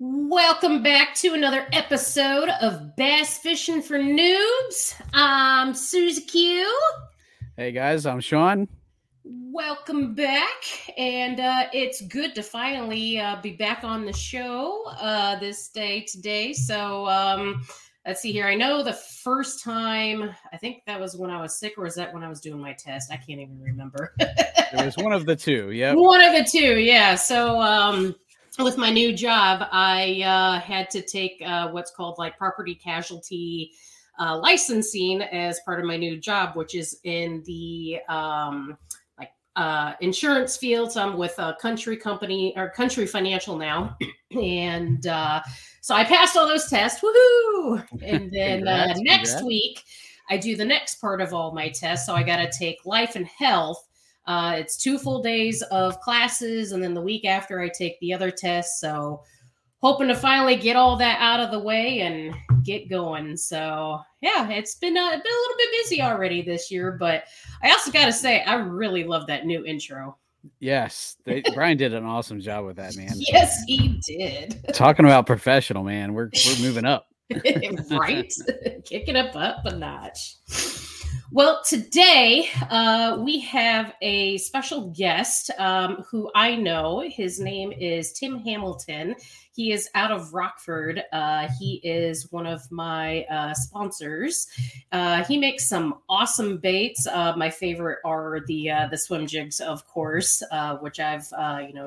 Welcome back to another episode of Bass Fishing for Noobs. I'm Susie Q. Hey guys, I'm Sean. Welcome back, and it's good to finally be back on the show this day today. So let's see here. I know the first time, I think that was when I was sick, or was that when I was doing my test? I can't even remember. It was one of the two. Yeah, one of the two. Yeah. So. With my new job, I had to take what's called like property casualty licensing as part of my new job, which is in the insurance field. So I'm with a country company or Country Financial now. And so I passed all those tests. Woohoo! And then next week, I do the next part of all my tests. So I got to take life and health. It's 2 full days of classes, and then the week after I take the other test. So hoping to finally get all that out of the way and get going. So yeah, it's been a little bit busy already this year, but I also got to say, I really love that new intro. Yes. Brian did an awesome job with that, man. Yes, he did. Talking about professional, man, we're moving up. Right? Kicking up a notch. Well, today we have a special guest who I know. His name is Tim Hamilton. He is out of Rockford. He is one of my sponsors. He makes some awesome baits. My favorite are the swim jigs, of course, which I've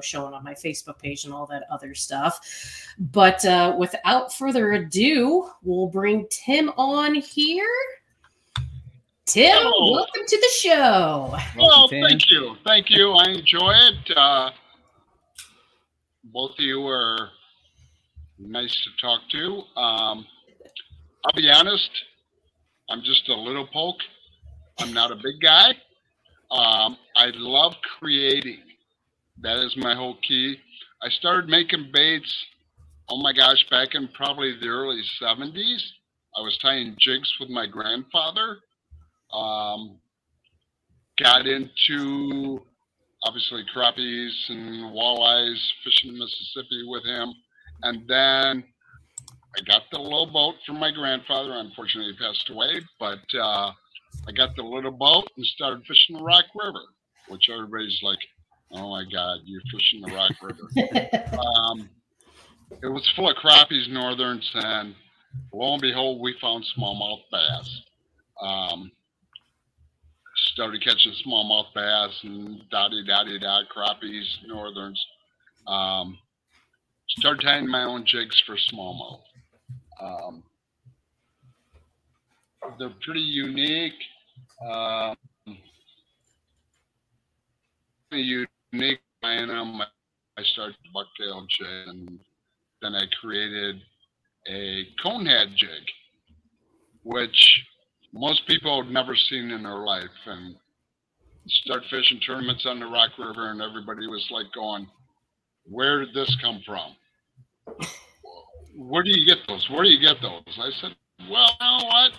shown on my Facebook page and all that other stuff. But without further ado, we'll bring Tim on here. Tim, welcome to the show. Well, thank you. I enjoy it. Both of you are nice to talk to. I'll be honest, I'm just a little poke. I'm not a big guy. I love creating. That is my whole key. I started making baits, oh my gosh, back in probably the early 70s. I was tying jigs with my grandfather. Got into obviously crappies and walleyes, fishing the Mississippi with him. And then I got the little boat from my grandfather. Unfortunately, he passed away, but I got the little boat and started fishing the Rock River, which everybody's like, oh my God, you're fishing the Rock River. It was full of crappies, northerns, and lo and behold, we found smallmouth bass. Started catching smallmouth bass and dotty, crappies, northerns. Started tying my own jigs for smallmouth. They're pretty unique. I started the bucktail jig, and then I created a conehead jig, which most people have never seen in their life. And start fishing tournaments on the Rock River, and everybody was like going, where did this come from? Where do you get those? I said, well, you know what?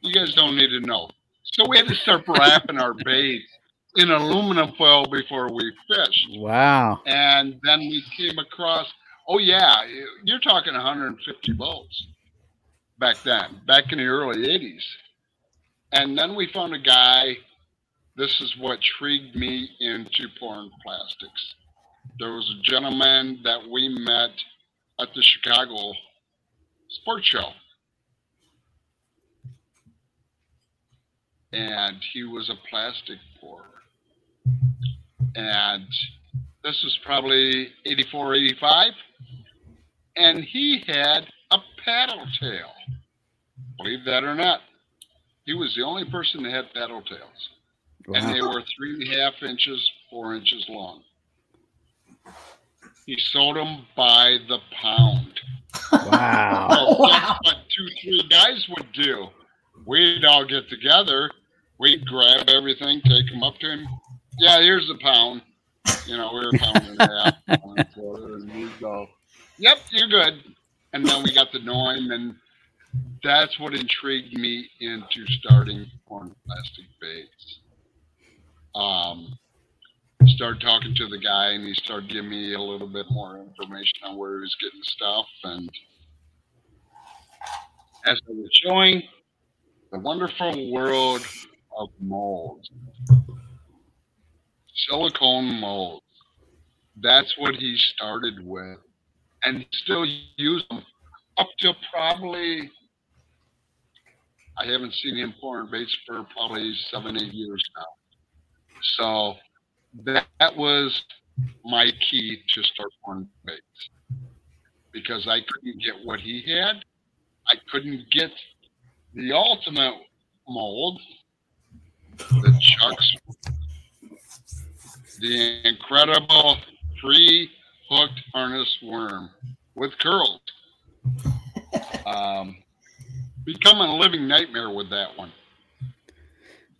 You guys don't need to know. So we had to start wrapping our bait in aluminum foil before we fished. Wow. And then we came across, oh yeah, you're talking 150 boats back then, back in the early 80s. And then we found a guy, this is what intrigued me into pouring plastics. There was a gentleman that we met at the Chicago sports show. And he was a plastic pourer. And this was probably 84, 85. And he had a paddle tail. Believe that or not. He was the only person that had paddle tails. Wow. And they were 3.5 inches, 4 inches long. He sold them by the pound. Wow. So that's what 2-3 guys would do. We'd all get together. We'd grab everything, take them up to him. Yeah, here's the pound. You know, we were pounding that. And we'd go, yep, you're good. And then we got to know him, and that's what intrigued me into starting pouring plastic baits. Started talking to the guy, and he started giving me a little bit more information on where he was getting stuff. And as I was showing, the wonderful world of molds, silicone molds. That's what he started with, and still use them up to probably, I haven't seen him pouring baits for probably 7-8 years now. So that was my key to start pouring baits, because I couldn't get what he had. I couldn't get the ultimate mold, the chucks, the incredible pre-hooked harness worm with curls. Becoming a living nightmare with that one,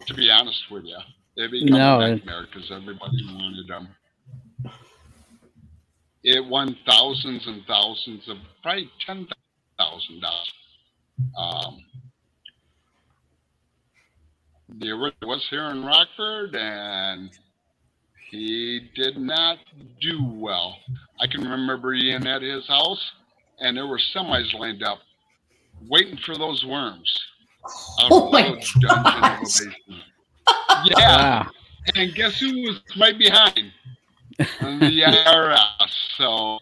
to be honest with you. They become a nightmare because everybody wanted them. It won thousands and thousands of, probably $10,000. The original was here in Rockford, and he did not do well. I can remember being at his house, and there were semis lined up waiting for those worms. Oh my gosh. Yeah, wow. And guess who was right behind? The IRS. So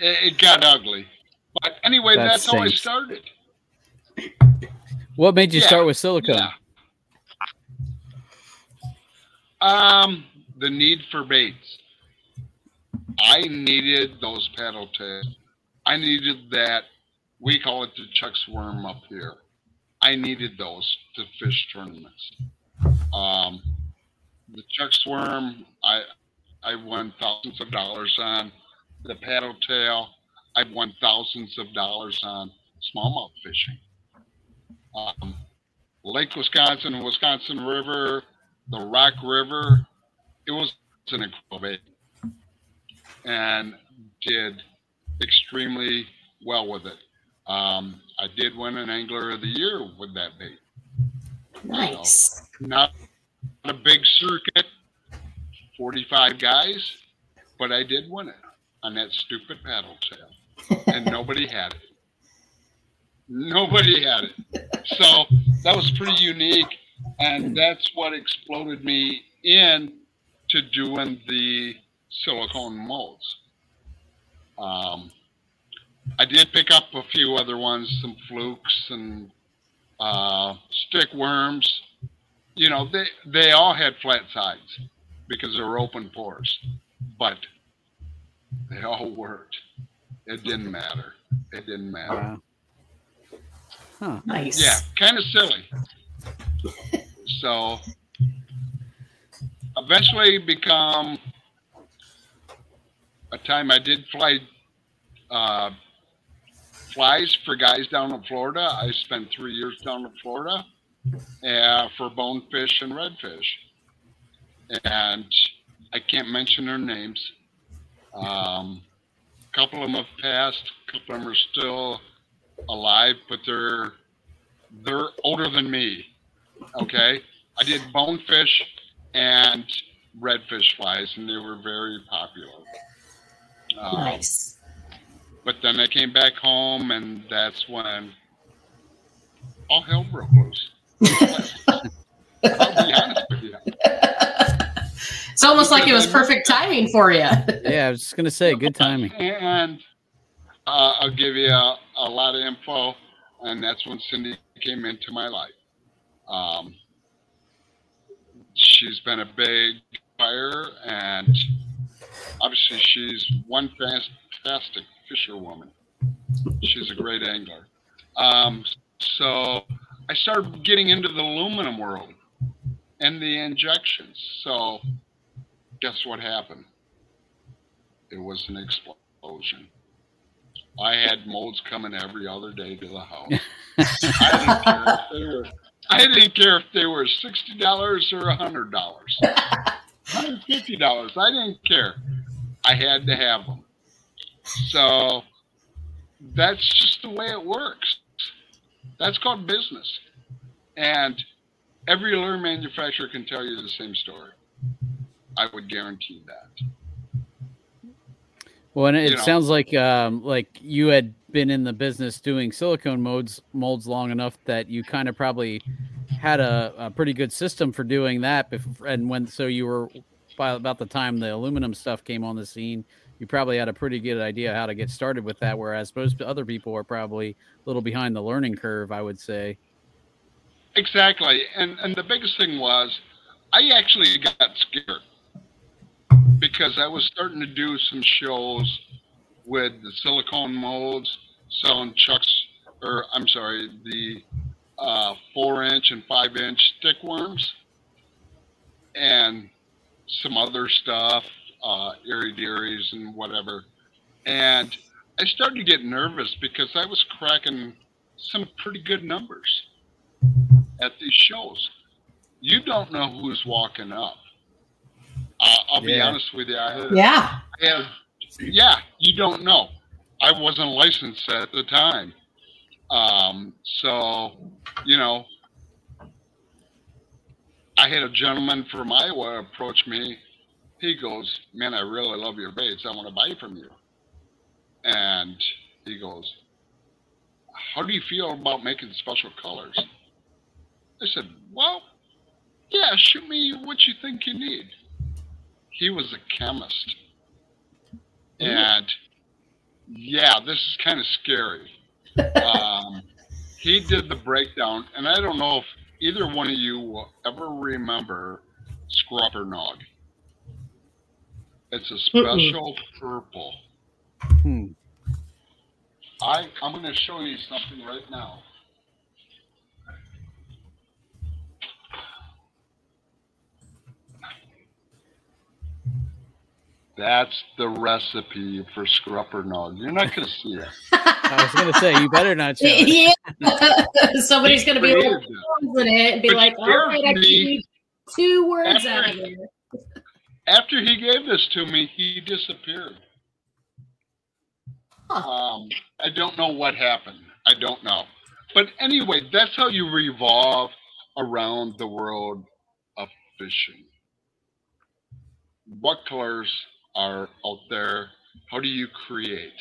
it got ugly. But anyway, that's how I started. What made you start with silicone? Yeah. The need for baits. I needed those paddle tails. I needed that. We call it the Chuck's worm up here. I needed those to fish tournaments. The Chuck's worm, I won thousands of dollars on. The paddle tail, I won thousands of dollars on smallmouth fishing. Lake Wisconsin, Wisconsin River, the Rock River, it was an incredible bait, and did extremely well with it. I did win an Angler of the Year with that bait. Nice. So, not a big circuit, 45 guys, but I did win it on that stupid paddle tail, and nobody had it. Nobody had it. So that was pretty unique, and that's what exploded me in to doing the silicone molds. I did pick up a few other ones, some flukes and stick worms. You know, they all had flat sides because they were open pores, but they all worked. It didn't matter. It didn't matter. Wow. Huh. Nice. Yeah, kind of silly. So eventually become a time I did fly flies for guys down in Florida. I spent 3 years down in Florida for bonefish and redfish. And I can't mention their names. A couple of them have passed. A couple of them are still alive, but they're older than me. Okay? I did bonefish and redfish flies, and they were very popular. Nice. But then I came back home, and that's when all hell broke loose. I'll be honest with you. It's almost like it was perfect timing for you. Yeah, I was just going to say, good timing. And I'll give you a lot of info, and that's when Cindy came into my life. She's been a big buyer, and obviously she's one fantastic fisherwoman. She's a great angler. So I started getting into the aluminum world and the injections. So guess what happened? It was an explosion. I had molds coming every other day to the house. I didn't care if they were $60 or $100. $150. I didn't care. I had to have them. So that's just the way it works. That's called business. And every lure manufacturer can tell you the same story. I would guarantee that. Well, and it sounds like you had been in the business doing silicone molds long enough that you kind of probably had a pretty good system for doing that before, and so you were, by about the time the aluminum stuff came on the scene, you probably had a pretty good idea how to get started with that, whereas most other people are probably a little behind the learning curve, I would say. Exactly. And the biggest thing was I actually got scared because I was starting to do some shows with the silicone molds, selling the 4-inch and 5-inch stick worms and some other stuff, eerie-dearies and whatever. And I started to get nervous because I was cracking some pretty good numbers at these shows. You don't know who's walking up. I'll be honest with you. You don't know. I wasn't licensed at the time. So, I had a gentleman from Iowa approach me. He goes, "Man, I really love your baits. I want to buy from you." And he goes, "How do you feel about making special colors?" I said, "Well, yeah, shoot me what you think you need." He was a chemist. And this is kind of scary. He did the breakdown, and I don't know if either one of you will ever remember Scuppernong. It's a special purple. I'm going to show you something right now. That's the recipe for Scuppernong. You're not going to see it. I was going to say, you better not show it. Yeah. Somebody's going to be like, and be but like, all right, I can need 2 words out of it. After he gave this to me, he disappeared. Huh. I don't know what happened. I don't know. But anyway, that's how you revolve around the world of fishing. what colors are out there? How do you create?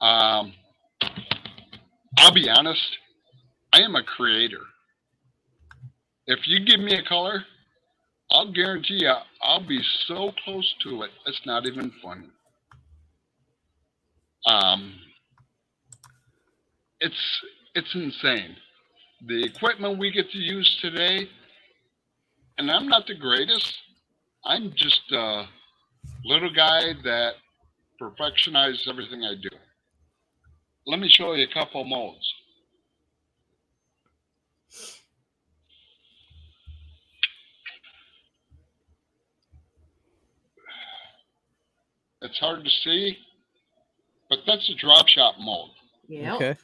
I'll be honest, I am a creator. If you give me a color, I'll guarantee you I'll be so close to it, it's not even funny. It's insane. The equipment we get to use today, and I'm not the greatest. I'm just a little guy that perfectionizes everything I do. Let me show you a couple modes. It's hard to see, but that's a drop shot mold. Yeah. Okay.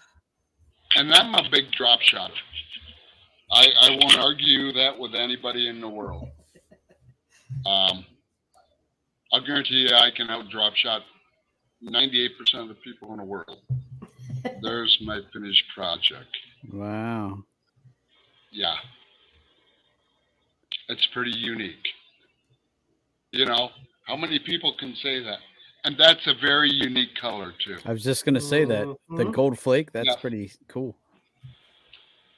And I'm a big drop shot. I won't argue that with anybody in the world. I'll guarantee you I can out drop shot 98% of the people in the world. There's my finished project. Wow. Yeah. It's pretty unique. You know, how many people can say that? And that's a very unique color, too. I was just going to say that. The gold flake, that's pretty cool.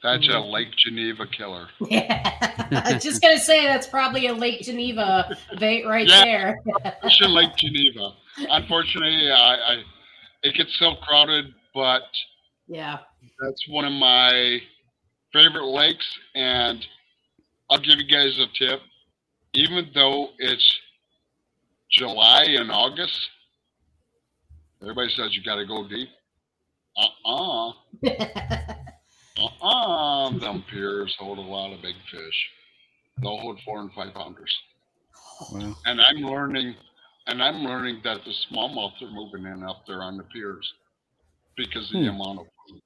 That's a Lake Geneva killer. Yeah. I was just going to say that's probably a Lake Geneva bait there. It's a Lake Geneva. Unfortunately, I it gets so crowded, but that's one of my favorite lakes. And I'll give you guys a tip. Even though it's July and August, everybody says you got to go deep. Them piers hold a lot of big fish. They'll hold 4 and 5 pounders. Wow. And I'm learning that the smallmouths are moving in up there on the piers because of the amount of food.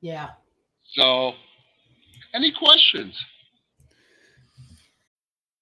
Yeah. So, any questions?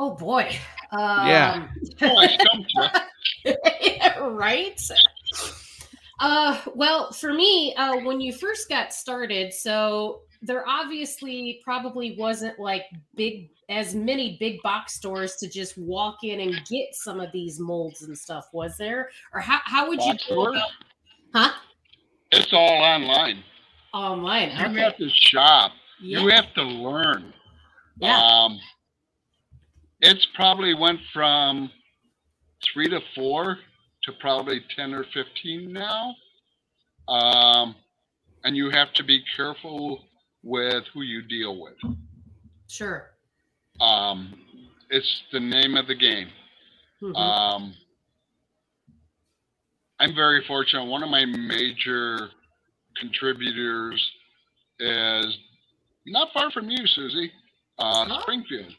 Oh, boy. Yeah. Right? Well, for me, when you first got started, so there obviously probably wasn't like as many big box stores to just walk in and get some of these molds and stuff, was there? Or how would box you go about? Huh? It's all online. Online. Okay. You have to shop. Yeah. You have to learn. Yeah. It's probably went from 3 to 4 to probably 10 or 15 now. And you have to be careful with who you deal with. Sure. It's the name of the game. Mm-hmm. I'm very fortunate. One of my major contributors is not far from you, Susie, Springfield.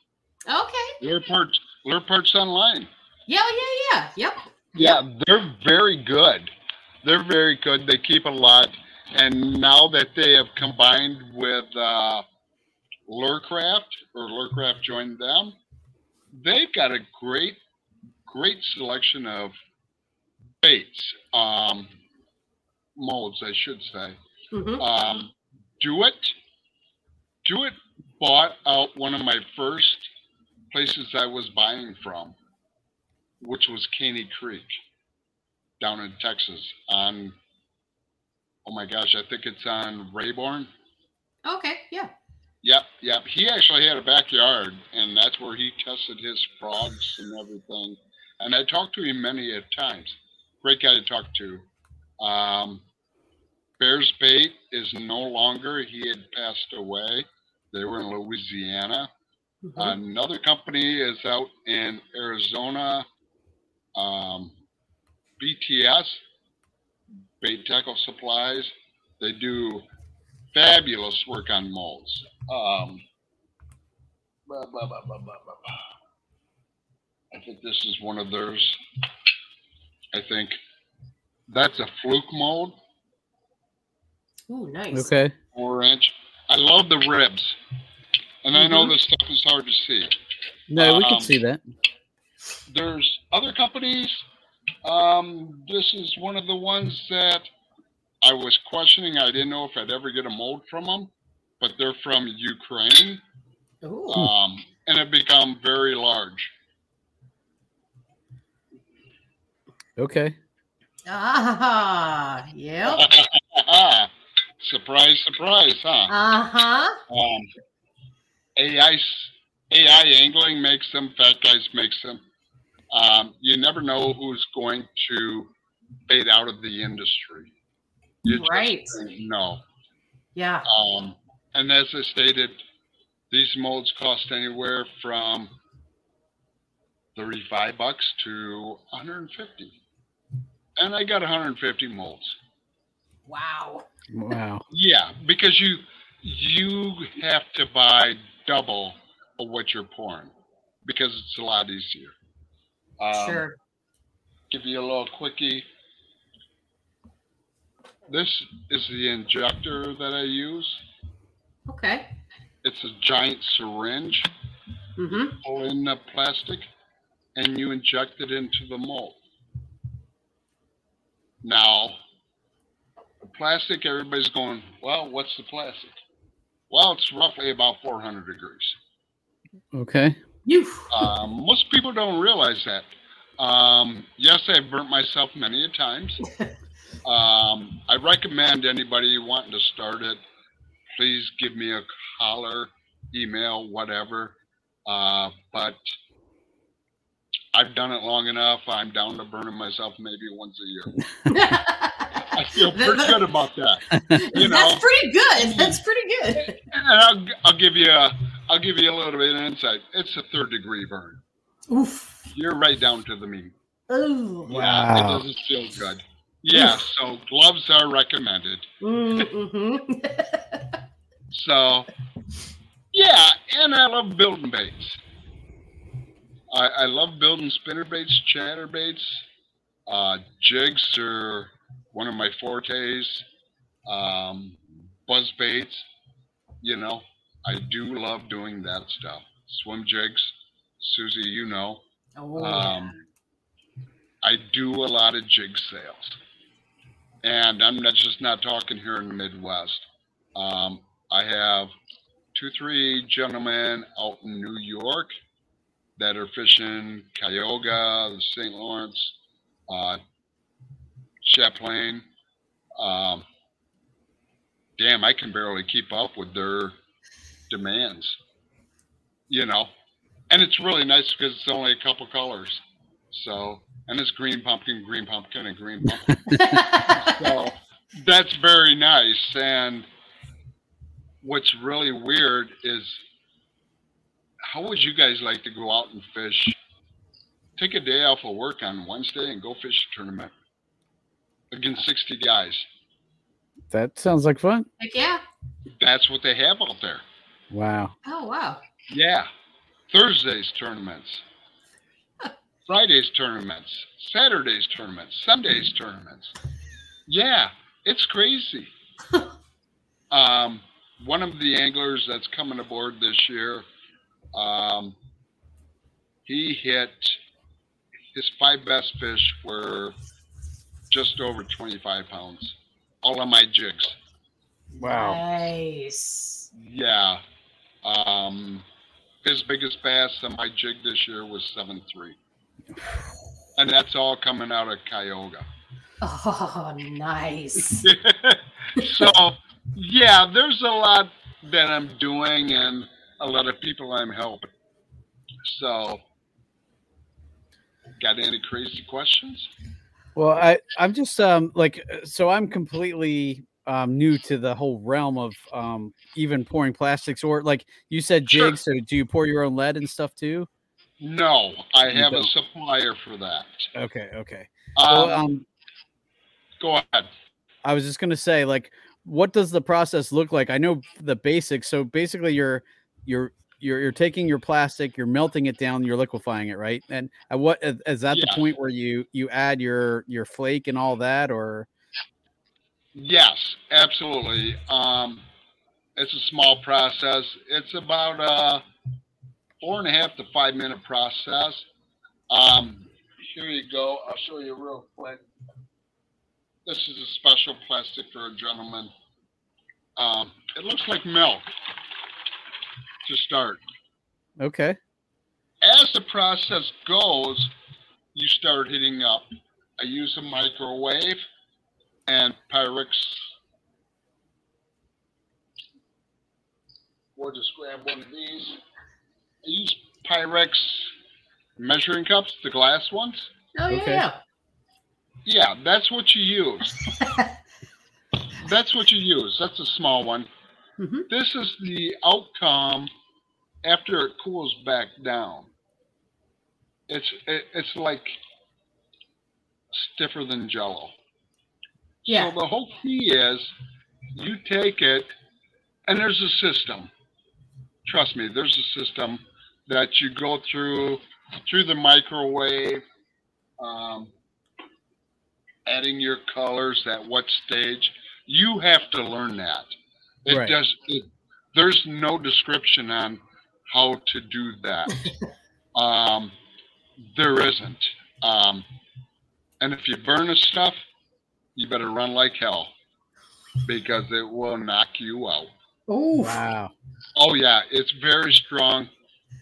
Okay. Lure Parts online. Yeah. Yep. Yeah, they're very good. They keep a lot. And now that they have combined with Lurecraft, or Lurecraft joined them, they've got a great, great selection of baits, molds, I should say. Mm-hmm. Do-It bought out one of my first places I was buying from, which was Caney Creek down in Texas on, I think it's on Rayburn. Okay. Yeah. Yep. He actually had a backyard, and that's where he tested his frogs and everything. And I talked to him many a times. Great guy to talk to. Bears Bait is no longer. He had passed away. They were in Louisiana. Mm-hmm. Another company is out in Arizona, BTS, Bait Tackle Supplies. They do fabulous work on molds. I think this is one of theirs. I think that's a fluke mold. Oh, nice. Okay. 4-inch. I love the ribs. And I know this stuff is hard to see. No, we can see that. There's other companies. This is one of the ones that I was questioning. I didn't know if I'd ever get a mold from them, but they're from Ukraine. Ooh. And have become very large. Okay. Ah, yep. Surprise, surprise, huh? Uh-huh. AI angling makes them, Fat Guys makes them. You never know who's going to bait out of the industry. You right. No. Yeah. And as I stated, these molds cost anywhere from $35 to $150. And I got 150 molds. Wow. Wow. Yeah, because you have to buy double of what you're pouring because it's a lot easier. Sure. Give you a little quickie. This is the injector that I use. Okay. It's a giant syringe. Mm-hmm. Pull in the plastic and you inject it into the mold. Now, the plastic, everybody's going, well, what's the plastic? Well, it's roughly about 400 degrees. Okay. Most people don't realize that. Yes, I've burnt myself many a times. I recommend anybody wanting to start it, please give me a holler, email, whatever. But I've done it long enough. I'm down to burning myself maybe once a year. I feel pretty good about that. You know? That's pretty good. That's pretty good. And I'll give you a little bit of insight. It's a third degree burn. Oof. You're right down to the meat. Ooh. Yeah, wow. It doesn't feel good. Yeah, oof. So gloves are recommended. Mm-hmm. So, yeah, and I love building baits. I love building spinner baits, chatter baits. Jigs are one of my fortes. Buzz baits, you know. I do love doing that stuff. Swim jigs, Susie, you know. Oh, yeah. I do a lot of jig sales. And I'm not talking here in the Midwest. I have 2-3 gentlemen out in New York that are fishing Cayuga, the St. Lawrence, Champlain. Damn, I can barely keep up with their demands, you know. And it's really nice because it's only a couple colors. So, and it's green pumpkin. So that's very nice. And what's really weird is, how would you guys like to go out and fish? Take a day off of work on Wednesday and go fish a tournament against 60 guys. That sounds like fun. Heck yeah. That's what they have out there. Wow. Oh, wow. Yeah. Thursday's tournaments. Friday's tournaments. Saturday's tournaments. Sunday's tournaments. Yeah. It's crazy. One of the anglers that's coming aboard this year, he hit his 5 best fish were just over 25 pounds. All on my jigs. Wow. Nice. Yeah. His biggest bass on my jig this year was 7.3. And that's all coming out of Cayuga. Oh, nice. So, yeah, there's a lot that I'm doing and a lot of people I'm helping. So, got any crazy questions? Well, I'm just so I'm completely new to the whole realm of even pouring plastics, or like you said, jigs. Sure. So do you pour your own lead and stuff too? No, I have a supplier for that. Okay. Go ahead. I was just going to say, like, what does the process look like? I know the basics. So basically you're you're taking your plastic, you're melting it down, you're liquefying it, right? And at what is that the point where you add your flake and all that, or? Yes, absolutely. It's a small process. It's about a 4.5 to 5 minute process. Here you go. I'll show you real quick. This is a special plastic for a gentleman. It looks like milk to start. Okay. As the process goes, you start heating up. I use a microwave and Pyrex. We'll just grab one of these. I use Pyrex measuring cups, the glass ones. Oh, yeah. Okay. Yeah, that's what you use. That's what you use. That's a small one. Mm-hmm. This is the outcome after it cools back down. It's like stiffer than Jell-O. Yeah. So the whole key is you take it, and there's a system. Trust me, there's a system that you go through the microwave, adding your colors at what stage. You have to learn that. It right. does. There's no description on how to do that. There isn't. And if you burn this stuff, you better run like hell because it will knock you out. Oh, wow. Oh, yeah. It's very strong.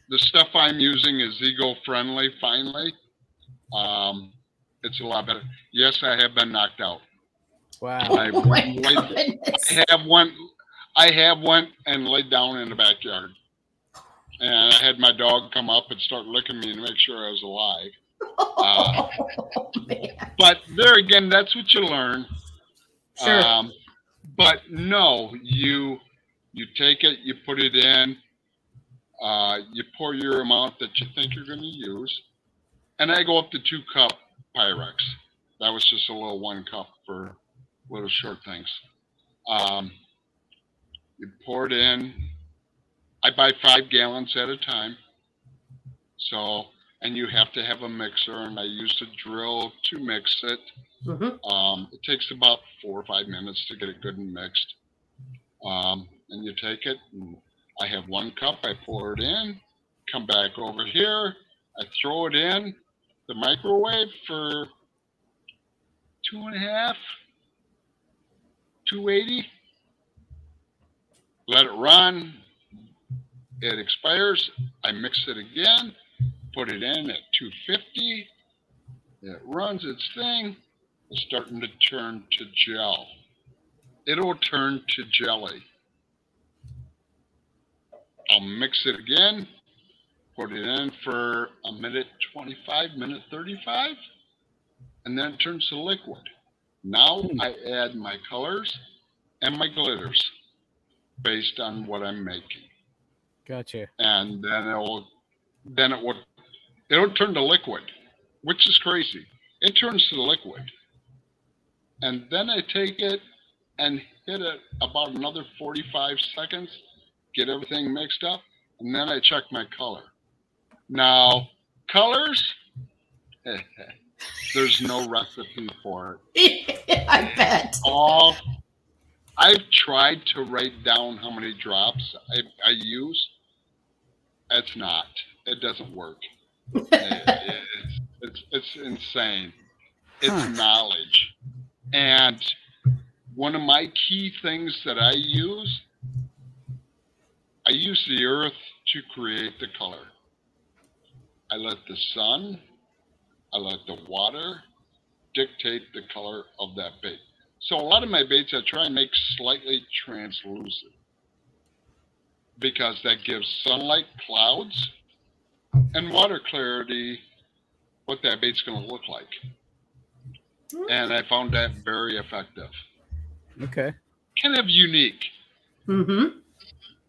The stuff I'm using is eco-friendly, finally. It's a lot better. Yes, I have been knocked out. Wow. I have one and laid down in the backyard. And I had my dog come up and start licking me and make sure I was alive. But there again, that's what you learn. Sure. But no, you take it, you put it in, you pour your amount that you think you're going to use. And I go up to 2 cup Pyrex. That was just a little 1 cup for little short things. You pour it in. I buy 5 gallons at a time. So, and you have to have a mixer, and I use a drill to mix it. Mm-hmm. It takes about 4 or 5 minutes to get it good and mixed. And you take it, and I have 1 cup, I pour it in, come back over here, I throw it in the microwave for 2.5, 280. Let it run. It expires. I mix it again. Put it in at 250. It runs its thing. It's starting to turn to gel. It'll turn to jelly. I'll mix it again. Put it in for a minute 25, minute 35. And then it turns to liquid. Now I add my colors and my glitters based on what I'm making. Gotcha. And then it'll turn to liquid, which is crazy. It turns to liquid. And then I take it and hit it about another 45 seconds, get everything mixed up, and then I check my color. Now, colors... There's no recipe for it. I bet. I've tried to write down how many drops I use. It's not. It doesn't work. It's insane. It's knowledge. And one of my key things that I use the earth to create the color. I let the sun... I let the water dictate the color of that bait. So a lot of my baits I try and make slightly translucent because that gives sunlight, clouds, and water clarity what that bait's going to look like. And I found that very effective. Okay. Kind of unique. Mm-hmm.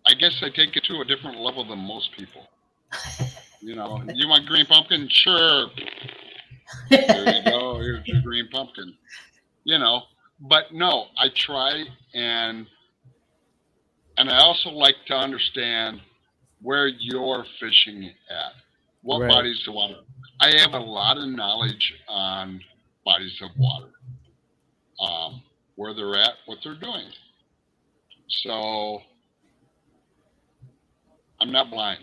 I guess I take it to a different level than most people. You know, you want green pumpkin? Sure. There you go. Here's your green pumpkin. You know, but no, I try and I also like to understand where you're fishing at, what right. bodies of water. I have a lot of knowledge on bodies of water, where they're at, what they're doing. So I'm not blind.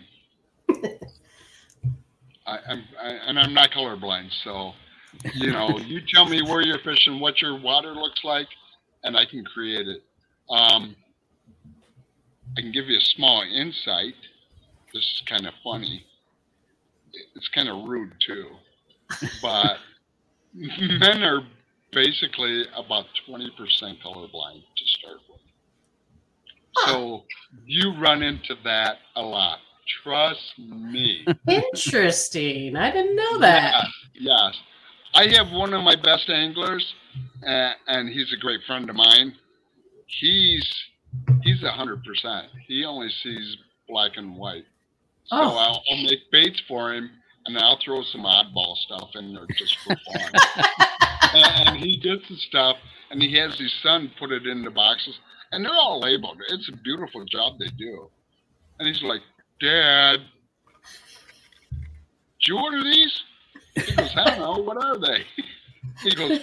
I'm not colorblind. So, you know, you tell me where you're fishing, what your water looks like, and I can create it. I can give you a small insight. This is kind of funny. It's kind of rude too, but men are basically about 20% colorblind to start with. So you run into that a lot. Trust me. Interesting. I didn't know that. Yes. I have one of my best anglers, and he's a great friend of mine. He's 100%. He only sees black and white. So I'll make baits for him, and I'll throw some oddball stuff in there just for fun. And he gets the stuff, and he has his son put it in the boxes, and they're all labeled. It's a beautiful job they do. And he's like, "Dad, did you order these?" He goes, "I don't know. What are they?" He goes,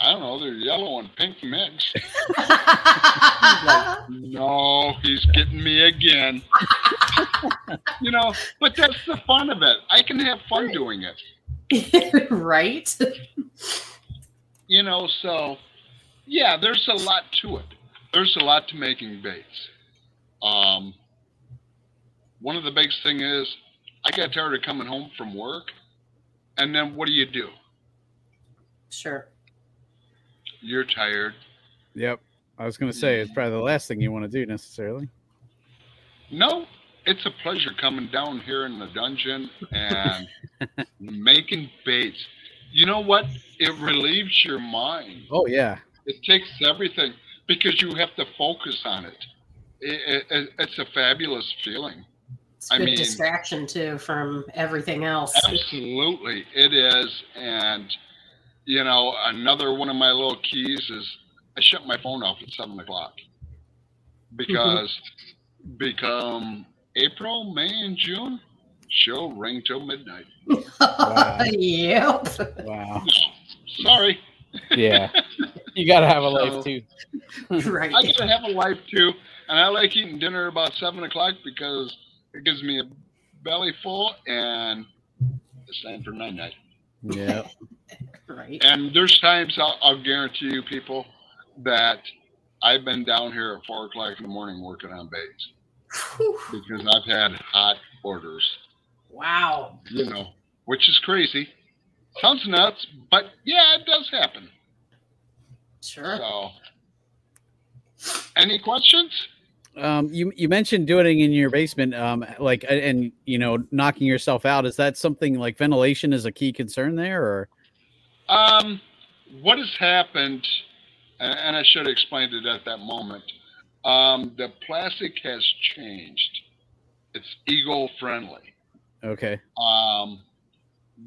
"I don't know. They're yellow and pink mixed." He's like, "No, he's getting me again." You know, but that's the fun of it. I can have fun doing it. Right? You know, so, yeah, there's a lot to it. There's a lot to making baits. One of the biggest thing is I got tired of coming home from work, and then what do? Sure. You're tired. Yep. I was going to say it's probably the last thing you want to do necessarily. No, it's a pleasure coming down here in the dungeon and making baits. You know what? It relieves your mind. Oh, yeah. It takes everything because you have to focus on it. It's a fabulous feeling. It's a good distraction too from everything else. Absolutely, it is. And you know, another one of my little keys is I shut my phone off at 7 o'clock because become April, May, and June, she'll ring till midnight. Wow. Yep. Wow. Sorry. Yeah. You gotta have a life too. Right. I gotta have a life too. And I like eating dinner about 7 o'clock because it gives me a belly full and it's time for night night. Yeah. Right. And there's times I'll guarantee you people that I've been down here at 4 o'clock in the morning working on baits because I've had hot orders. Wow. You know, which is crazy. Sounds nuts, but yeah, it does happen. Sure. So, any questions? You mentioned doing it in your basement, like, and you know, knocking yourself out. Is that something like ventilation is a key concern there, or? What has happened, and I should have explained it at that moment. The plastic has changed. It's eagle friendly. Okay.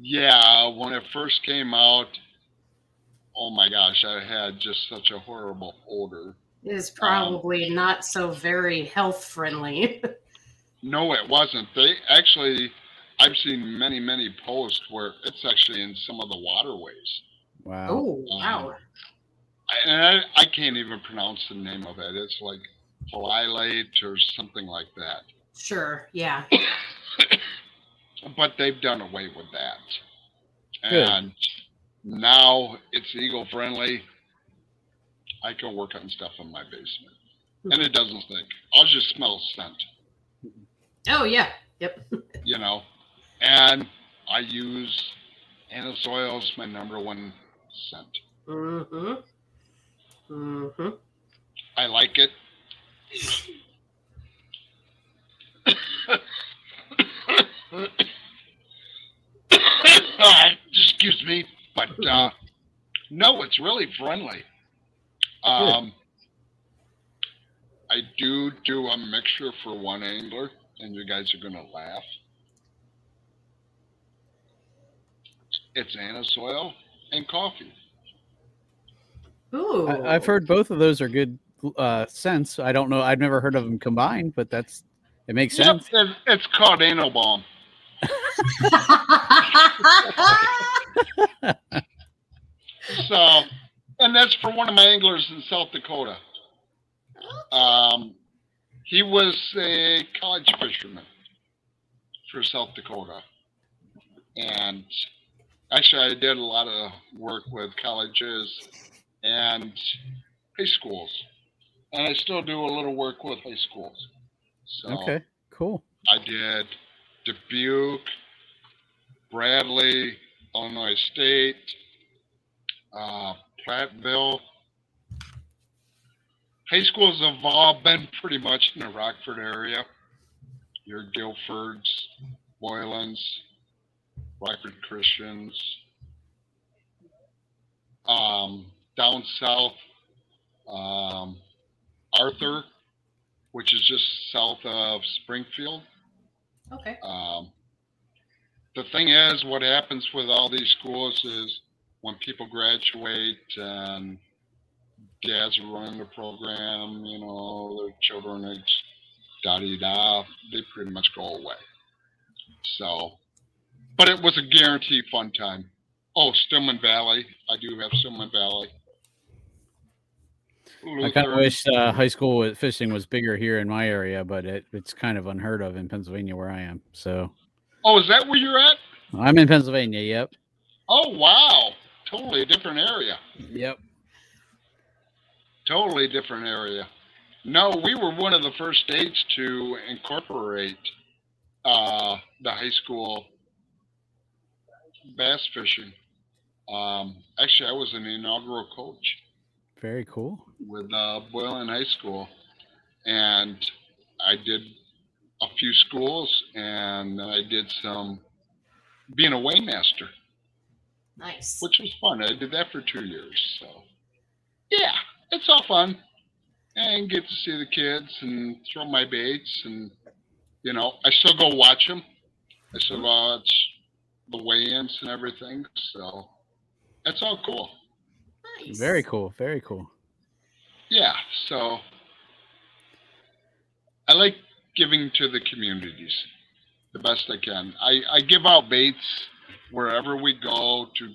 Yeah, when it first came out, oh my gosh, I had just such a horrible odor. Is probably not so very health friendly. No, it wasn't. They actually, I've seen many posts where it's actually in some of the waterways. Wow. Oh, wow. And I can't even pronounce the name of it. It's like halylate or something like that. Sure. Yeah. But they've done away with that. Good. And now it's eagle friendly. I can work on stuff in my basement. And it doesn't stink. I'll just smell scent. Oh, yeah. Yep. You know, and I use anise oils, my number one scent. Mm-hmm. Mm-hmm. I like it. Excuse me. But no, it's really friendly. I do a mixture for one angler, and you guys are going to laugh. It's anise oil and coffee. Ooh. I've heard both of those are good scents. I don't know. I've never heard of them combined, but that's It makes sense. It's called anal bomb. So, and that's for one of my anglers in South Dakota. He was a college fisherman for South Dakota. And actually, I did a lot of work with colleges and high schools. And I still do a little work with high schools. So okay, cool. I did Dubuque, Bradley, Illinois State, Platteville. High schools have all been pretty much in the Rockford area. Your Guilfords, Boylan's, Rockford Christians. Down south, Arthur, which is just south of Springfield. Okay. The thing is, what happens with all these schools is when people graduate and dads are running the program, you know, their children, it's da-dee-da, they pretty much go away. So, but it was a guaranteed fun time. Oh, Stillman Valley. I do have Stillman Valley. Luther. I kind of wish high school fishing was bigger here in my area, but it's kind of unheard of in Pennsylvania where I am. So, oh, is that where you're at? I'm in Pennsylvania. Yep. Oh wow! Totally different area. Yep. Totally different area. No, we were one of the first states to incorporate the high school bass fishing. Actually, I was an inaugural coach. Very cool. With Boylan High School. And I did a few schools, and I did some being a weighmaster. Nice. Which was fun. I did that for 2 years. So, yeah, it's all fun. And get to see the kids and throw my baits. And, you know, I still go watch them. I still watch the weigh-ins and everything. So, that's all cool. Very cool. Very cool. Yeah. So I like giving to the communities the best I can. I give out baits wherever we go to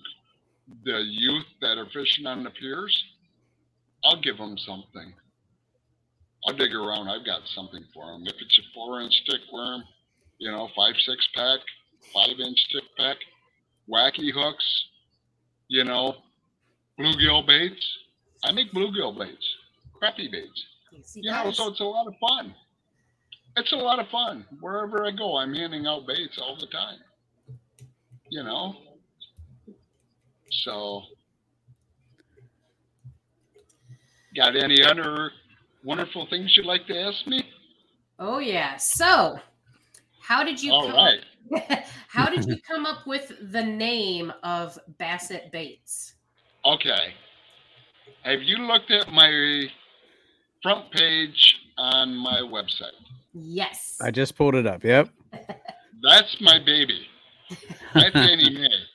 the youth that are fishing on the piers. I'll give them something. I'll dig around. I've got something for them. If it's a 4-inch stick worm, you know, 5-6 pack, 5-inch stick pack, wacky hooks, you know, bluegill baits. I make bluegill baits, crappie baits. You know, so it's a lot of fun. It's a lot of fun. Wherever I go, I'm handing out baits all the time. You know? So, got any other wonderful things you'd like to ask me? Oh, yeah. So, how did you how did you come up with the name of Bass-Ett Baits? Okay. Have you looked at my front page on my website? Yes. I just pulled it up. Yep. That's my baby. That's Annie May.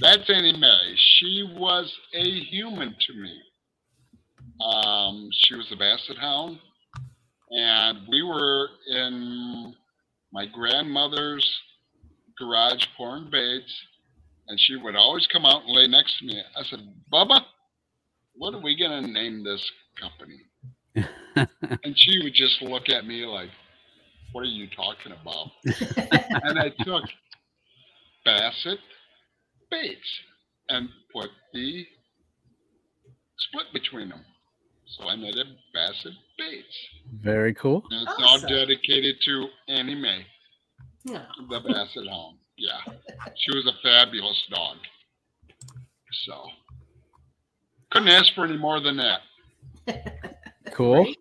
That's Annie May. She was a human to me. She was a basset hound. And we were in my grandmother's garage pouring baits. And she would always come out and lay next to me. I said, Bubba, what are we going to name this company? And she would just look at me like, what are you talking about? And I took Bass-Ett Baits and put the split between them. So I made it Bass-Ett Baits. Very cool. And it's all dedicated to Annie May, the basset hound. Yeah, she was a fabulous dog. So, couldn't ask for any more than that. Cool. Right?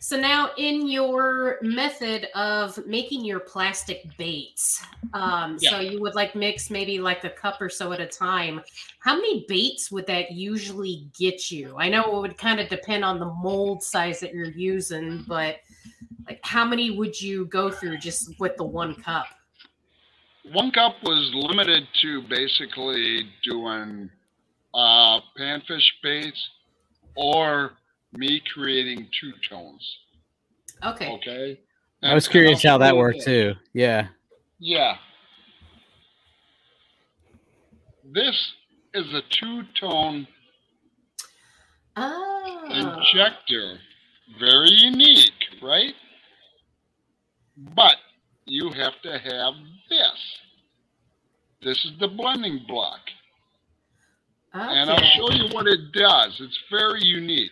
So now in your method of making your plastic baits, so you would like mix maybe like a cup or so at a time. How many baits would that usually get you? I know it would kind of depend on the mold size that you're using, but like how many would you go through just with the one cup? One cup was limited to basically doing panfish baits or me creating two tones. Okay. Okay. And I was curious how that worked too. Yeah. Yeah. This is a two-tone injector. Very unique, right? But you have to have this. This is the blending block. Okay. And I'll show you what it does. It's very unique.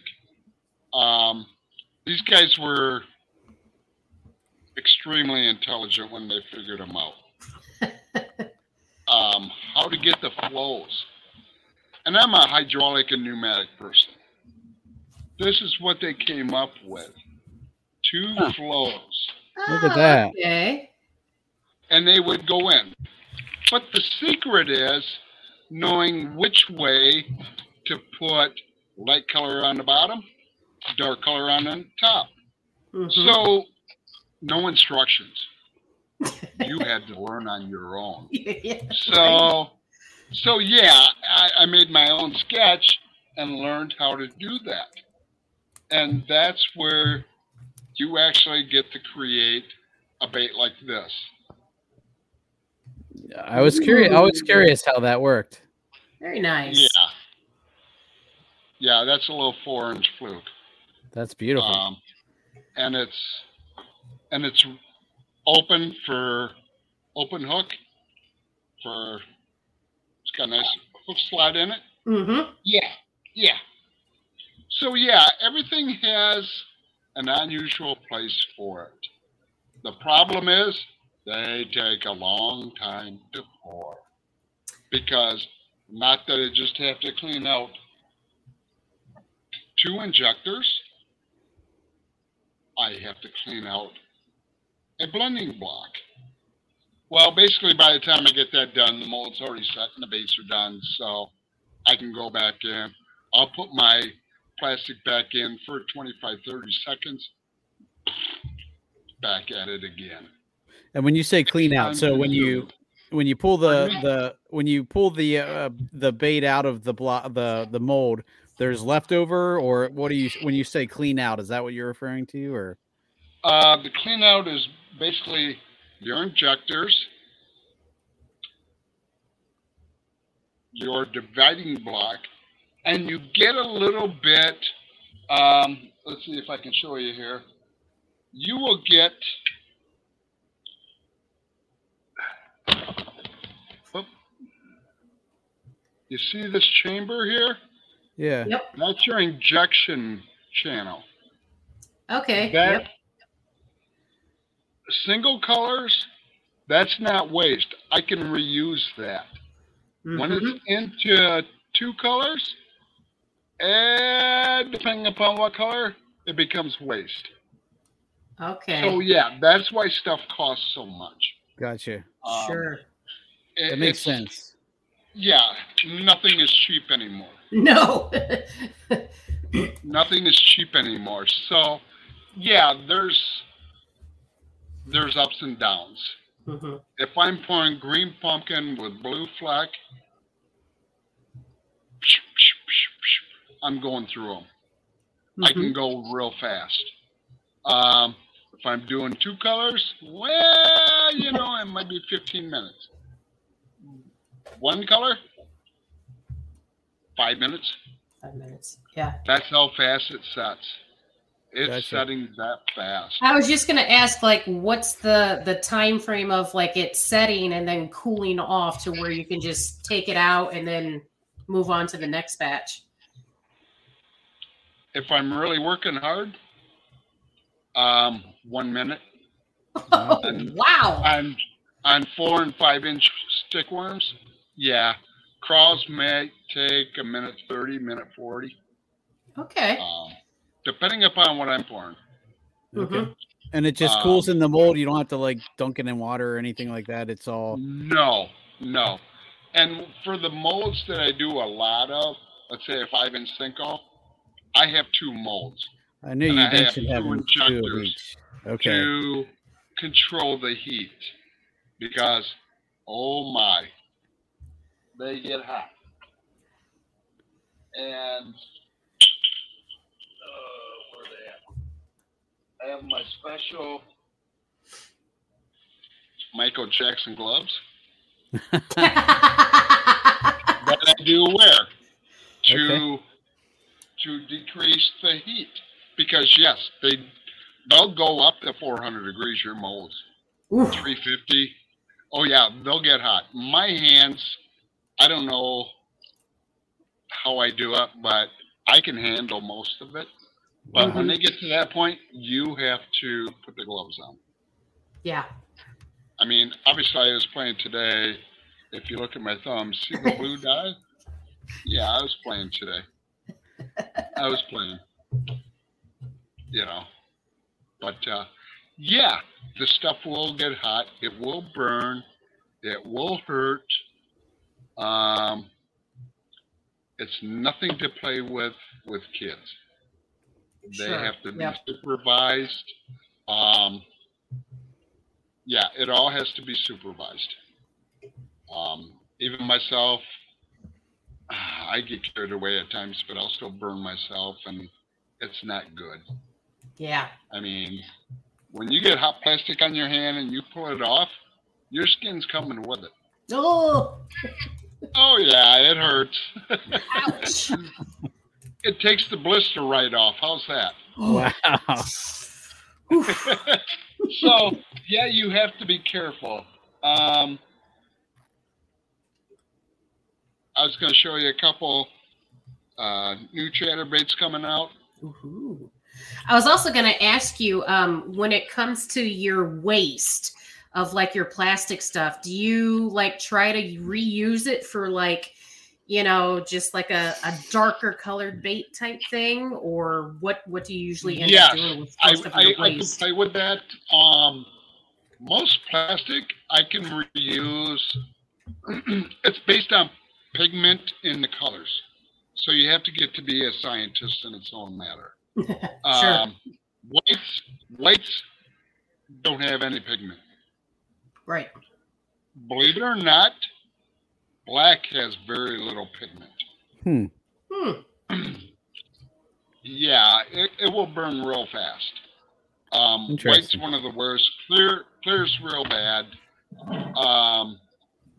These guys were extremely intelligent when they figured them out. How to get the flows. And I'm a hydraulic and pneumatic person. This is what they came up with. Two flows. Look at that. Okay. And they would go in. But the secret is knowing which way to put light color on the bottom, dark color on the top. Mm-hmm. So no instructions. You had to learn on your own. Yeah, so yeah, I made my own sketch and learned how to do that. And that's where you actually get to create a bait like this. I was curious how that worked. Very nice. Yeah, that's a little 4-inch fluke. That's beautiful. And it's open for open hook. It's got a nice hook slot in it. Mm-hmm. Yeah. So yeah, everything has an unusual place for it. The problem is they take a long time to pour because not that I just have to clean out two injectors, I have to clean out a blending block. Well, basically by the time I get that done, the mold's already set and the baits are done, so I can go back in. I'll put my plastic back in for 25, 30 seconds, back at it again. And when you say clean out, so when you pull the bait out of the block, the mold, there's leftover, or what do you, when you say clean out, is that what you're referring to? Or the clean out is basically your injectors, your dividing block, and you get a little bit, let's see if I can show you here. You will get, you see this chamber here? Yeah. Yep. That's your injection channel. Okay. That single colors, that's not waste. I can reuse that. Mm-hmm. When it's into two colors, and depending upon what color, it becomes waste. Okay. So yeah, that's why stuff costs so much. Gotcha. Sure. That makes sense. Yeah, nothing is cheap anymore. No. Nothing is cheap anymore. So, yeah, there's ups and downs. Mm-hmm. If I'm pouring green pumpkin with blue fleck, I'm going through them. Mm-hmm. I can go real fast. If I'm doing two colors, well, it might be 15 minutes. One color, 5 minutes. 5 minutes, yeah. That's how fast it sets. It's setting that fast. I was just going to ask, what's the time frame of, it setting and then cooling off to where you can just take it out and then move on to the next batch? If I'm really working hard, 1 minute. Oh, wow. On 4 and 5 inch stick worms. Yeah, crawls may take a minute 30, minute 40. Okay. Depending upon what I'm pouring. Okay. Mm-hmm. And it just cools in the mold. You don't have to dunk it in water or anything like that. It's all. No. And for the molds that I do a lot of, let's say a 5-inch Cinco, I have two molds. I knew you mentioned having two of each. Okay. To control the heat, because they get hot. And I have my special Michael Jackson gloves that I do wear to decrease the heat, because yes, they'll go up to 400 degrees, your molds. Ooh. 350. Oh yeah, they'll get hot. My hands, I don't know how I do it, but I can handle most of it. But mm-hmm. when they get to that point, you have to put the gloves on. Yeah. I mean, obviously I was playing today. If you look at my thumbs, see the blue dye? Yeah, I was playing today. You know. But, yeah, the stuff will get hot. It will burn. It will hurt. It's nothing to play with kids. They have to be supervised. Yeah, it all has to be supervised. Even myself, I get carried away at times, but I'll still burn myself, and it's not good. Yeah. I mean, when you get hot plastic on your hand and you pull it off, your skin's coming with it. Oh. Oh, yeah, it hurts. Ouch. It takes the blister right off. How's that? Wow. So, yeah, you have to be careful. I was going to show you a couple new chatterbaits coming out. Ooh-hoo. I was also going to ask you, when it comes to your waste of like your plastic stuff, do you like try to reuse it for like, you know, just like a darker colored bait type thing, or what do you usually end up doing with most of your waste? I can play with that. Most plastic I can reuse. It's based on pigment in the colors, so you have to get to be a scientist in its own matter. Sure. Whites don't have any pigment. Right. Believe it or not, black has very little pigment. Yeah, it will burn real fast. White's one of the worst. Clear's real bad.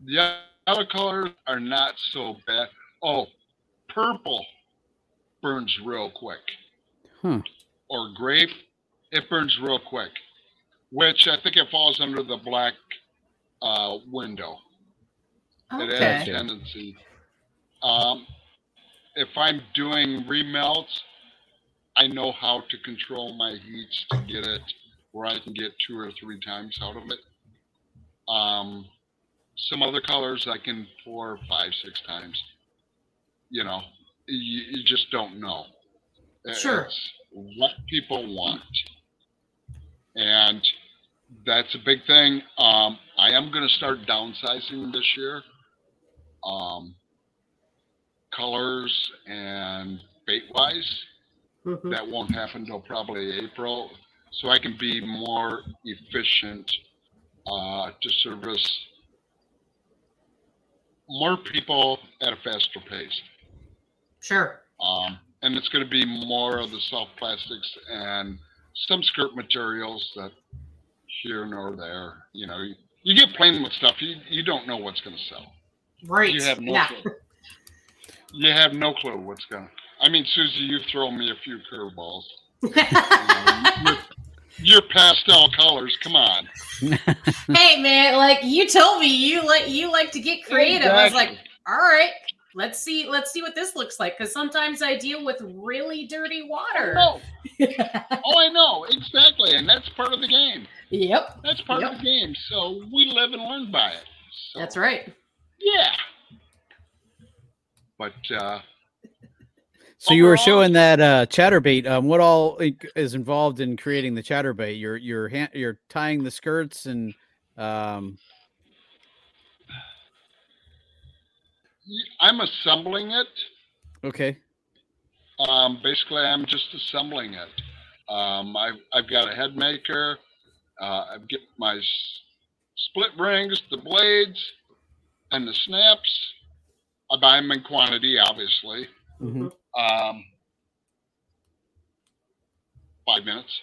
The other colors are not so bad. Oh, purple burns real quick. Or grape, it burns real quick, which I think it falls under the black window. Okay. It has a tendency. If I'm doing remelts, I know how to control my heats to get it where I can get 2 or 3 times out of it. Some other colors I can 4, 5, 6 times. You know, you just don't know. Sure. It's what people want. And that's a big thing. I am going to start downsizing this year. Colors and bait-wise, that won't happen until probably April. So I can be more efficient to service more people at a faster pace. Sure. And it's going to be more of the soft plastics and some skirt materials that here nor there. You know, you get playing with stuff. You don't know what's going to sell. Right. You have no clue. You have no clue what's going to. I mean, Susie, you've thrown me a few curveballs. Your pastel colors. Come on. Hey, man, like you told me, you like to get creative. Exactly. I was like, all right. Let's see what this looks like, because sometimes I deal with really dirty water. I know. Exactly. And that's part of the game. Yep. That's part of the game. So we live and learn by it. So, that's right. Yeah. But so overall, you were showing that chatterbait. What all is involved in creating the chatterbait? You're tying the skirts and I'm assembling it. Okay. Basically, I'm just assembling it. I've got a head maker. I've got my split rings, the blades, and the snaps. I buy them in quantity, obviously. 5 minutes.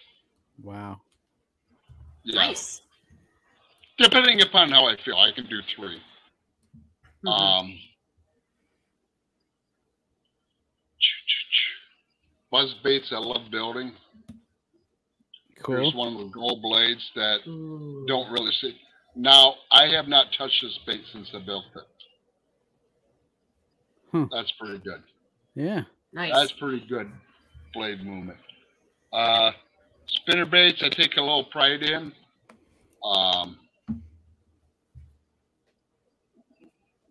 Wow. Yeah. Nice. Depending upon how I feel, I can do three. Mm-hmm. Buzz baits I love building. Cool. There's one with gold blades that don't really see. Now, I have not touched this bait since I built it. Hmm. That's pretty good. Yeah. Nice. That's pretty good blade movement. Spinner baits, I take a little pride in.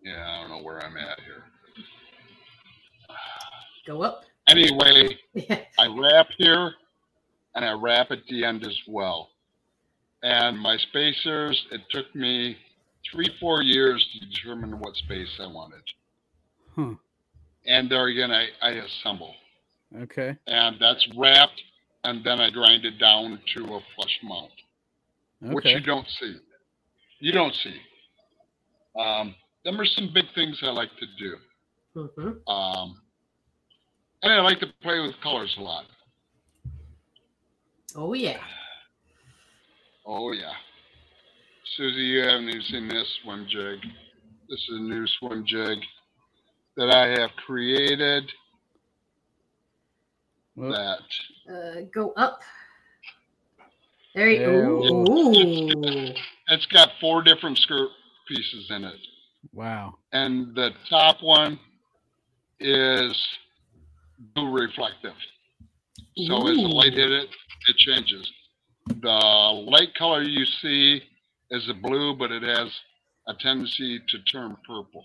Yeah, I don't know where I'm at here. Go up. Anyway, I wrap here, and I wrap at the end as well. And my spacers, it took me 3-4 years to determine what space I wanted. Hmm. And there again, I assemble. Okay. And that's wrapped, and then I grind it down to a flush mount, okay, which you don't see. You don't see. Them are some big things I like to do. Mm-hmm. And I like to play with colors a lot. Oh, yeah. Oh, yeah. Susie, you haven't even seen this swim jig. This is a new swim jig that I have created. Whoop. That go up. There you go. It's got 4 different skirt pieces in it. Wow. And the top one is blue reflective. So as the light hit it, it changes. The light color you see is a blue, but it has a tendency to turn purple.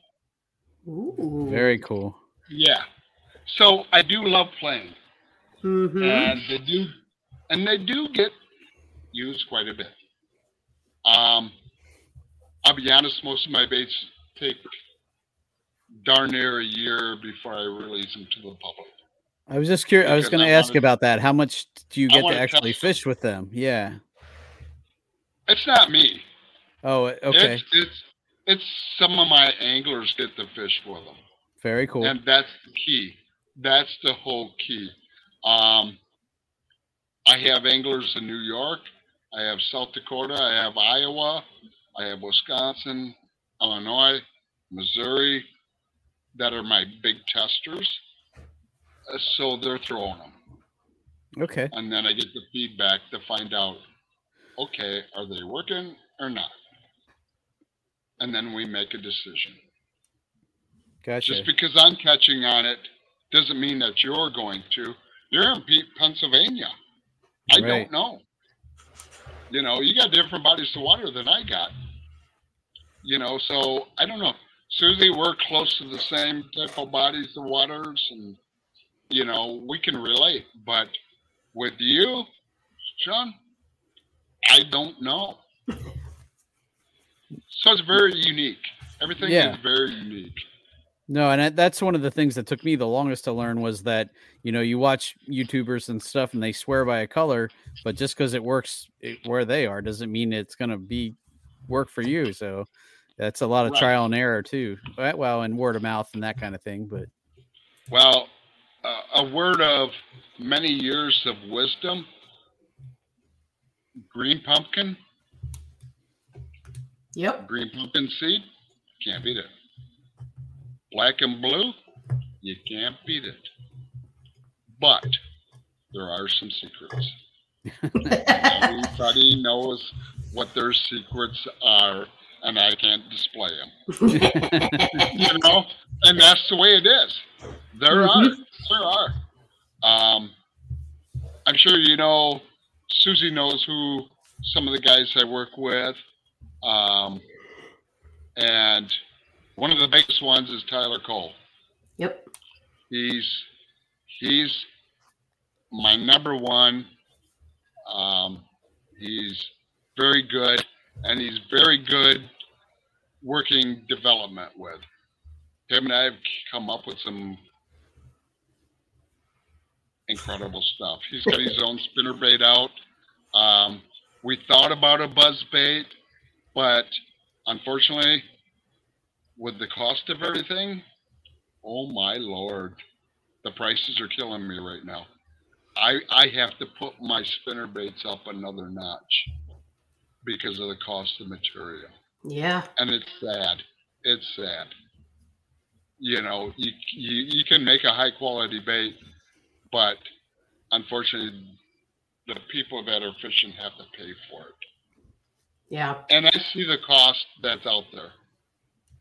Ooh. Very cool. Yeah. So I do love playing. Mm-hmm. And they do get used quite a bit. I'll be honest, most of my baits take darn near a year before I release them to the public. I was just curious. I was going to ask about that. How much do you get to actually fish with them? Yeah. It's not me. Oh, okay. It's some of my anglers get to fish for them. Very cool. And that's the key. That's the whole key. I have anglers in New York. I have South Dakota. I have Iowa. I have Wisconsin, Illinois, Missouri that are my big testers. So they're throwing them. Okay. And then I get the feedback to find out, okay, are they working or not? And then we make a decision. Gotcha. Just because I'm catching on it doesn't mean that you're going to. You're in Pennsylvania. Right. I don't know. You know, you got different bodies of water than I got. You know, so I don't know. Susie, we're close to the same type of bodies of waters and, you know, we can relate, but with you, Sean, I don't know. So it's very unique. Everything is very unique. No, and that's one of the things that took me the longest to learn was that, you know, you watch YouTubers and stuff and they swear by a color, but just because it works where they are doesn't mean it's going to work for you. So that's a lot of trial and error too. Well, and word of mouth and that kind of thing. But a word of many years of wisdom, green pumpkin. Yep. Green pumpkin seed, can't beat it. Black and blue, you can't beat it. But there are some secrets. Everybody knows what their secrets are, and I can't display them. You know? And that's the way it is. There are. I'm sure you know, Susie knows who some of the guys I work with. And one of the biggest ones is Tyler Cole. Yep. He's my number one. He's very good, and he's very good working development with. Him and I have come up with some incredible stuff. He's got his own spinner bait out. We thought about a buzz bait, but unfortunately, with the cost of everything, oh my Lord, the prices are killing me right now. I have to put my spinner baits up another notch because of the cost of material. Yeah. And it's sad. It's sad. You know, you can make a high quality bait, but unfortunately, the people that are fishing have to pay for it. Yeah. And I see the cost that's out there.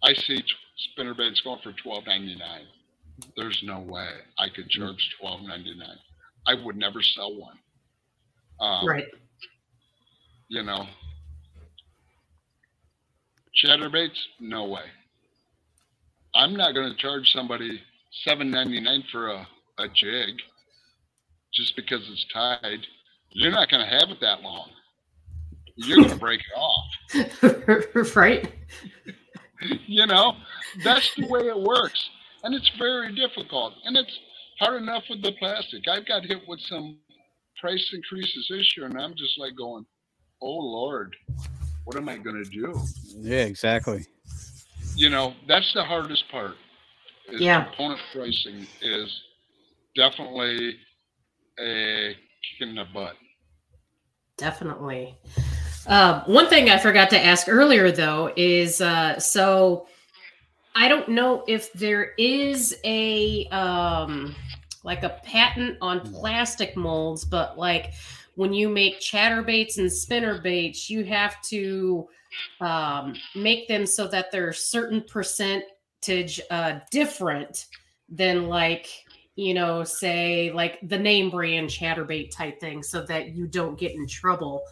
I see spinner baits going for $12.99. There's no way I could charge $12.99. I would never sell one. Right. You know, chatterbaits, no way. I'm not going to charge somebody $7.99 for a jig just because it's tied. You're not going to have it that long. You're going to break it off. Right. You know, that's the way it works. And it's very difficult. And it's hard enough with the plastic. I've got hit with some price increases this year, and I'm just like going, oh, Lord, what am I going to do? Yeah, exactly. You know, that's the hardest part. Is component pricing is definitely a kick in the butt. Definitely. One thing I forgot to ask earlier, though, is so I don't know if there is a like a patent on plastic molds, but like when you make chatterbaits and spinnerbaits, you have to make them so that they're a certain percentage different than like, you know, say like the name brand chatterbait type thing so that you don't get in trouble.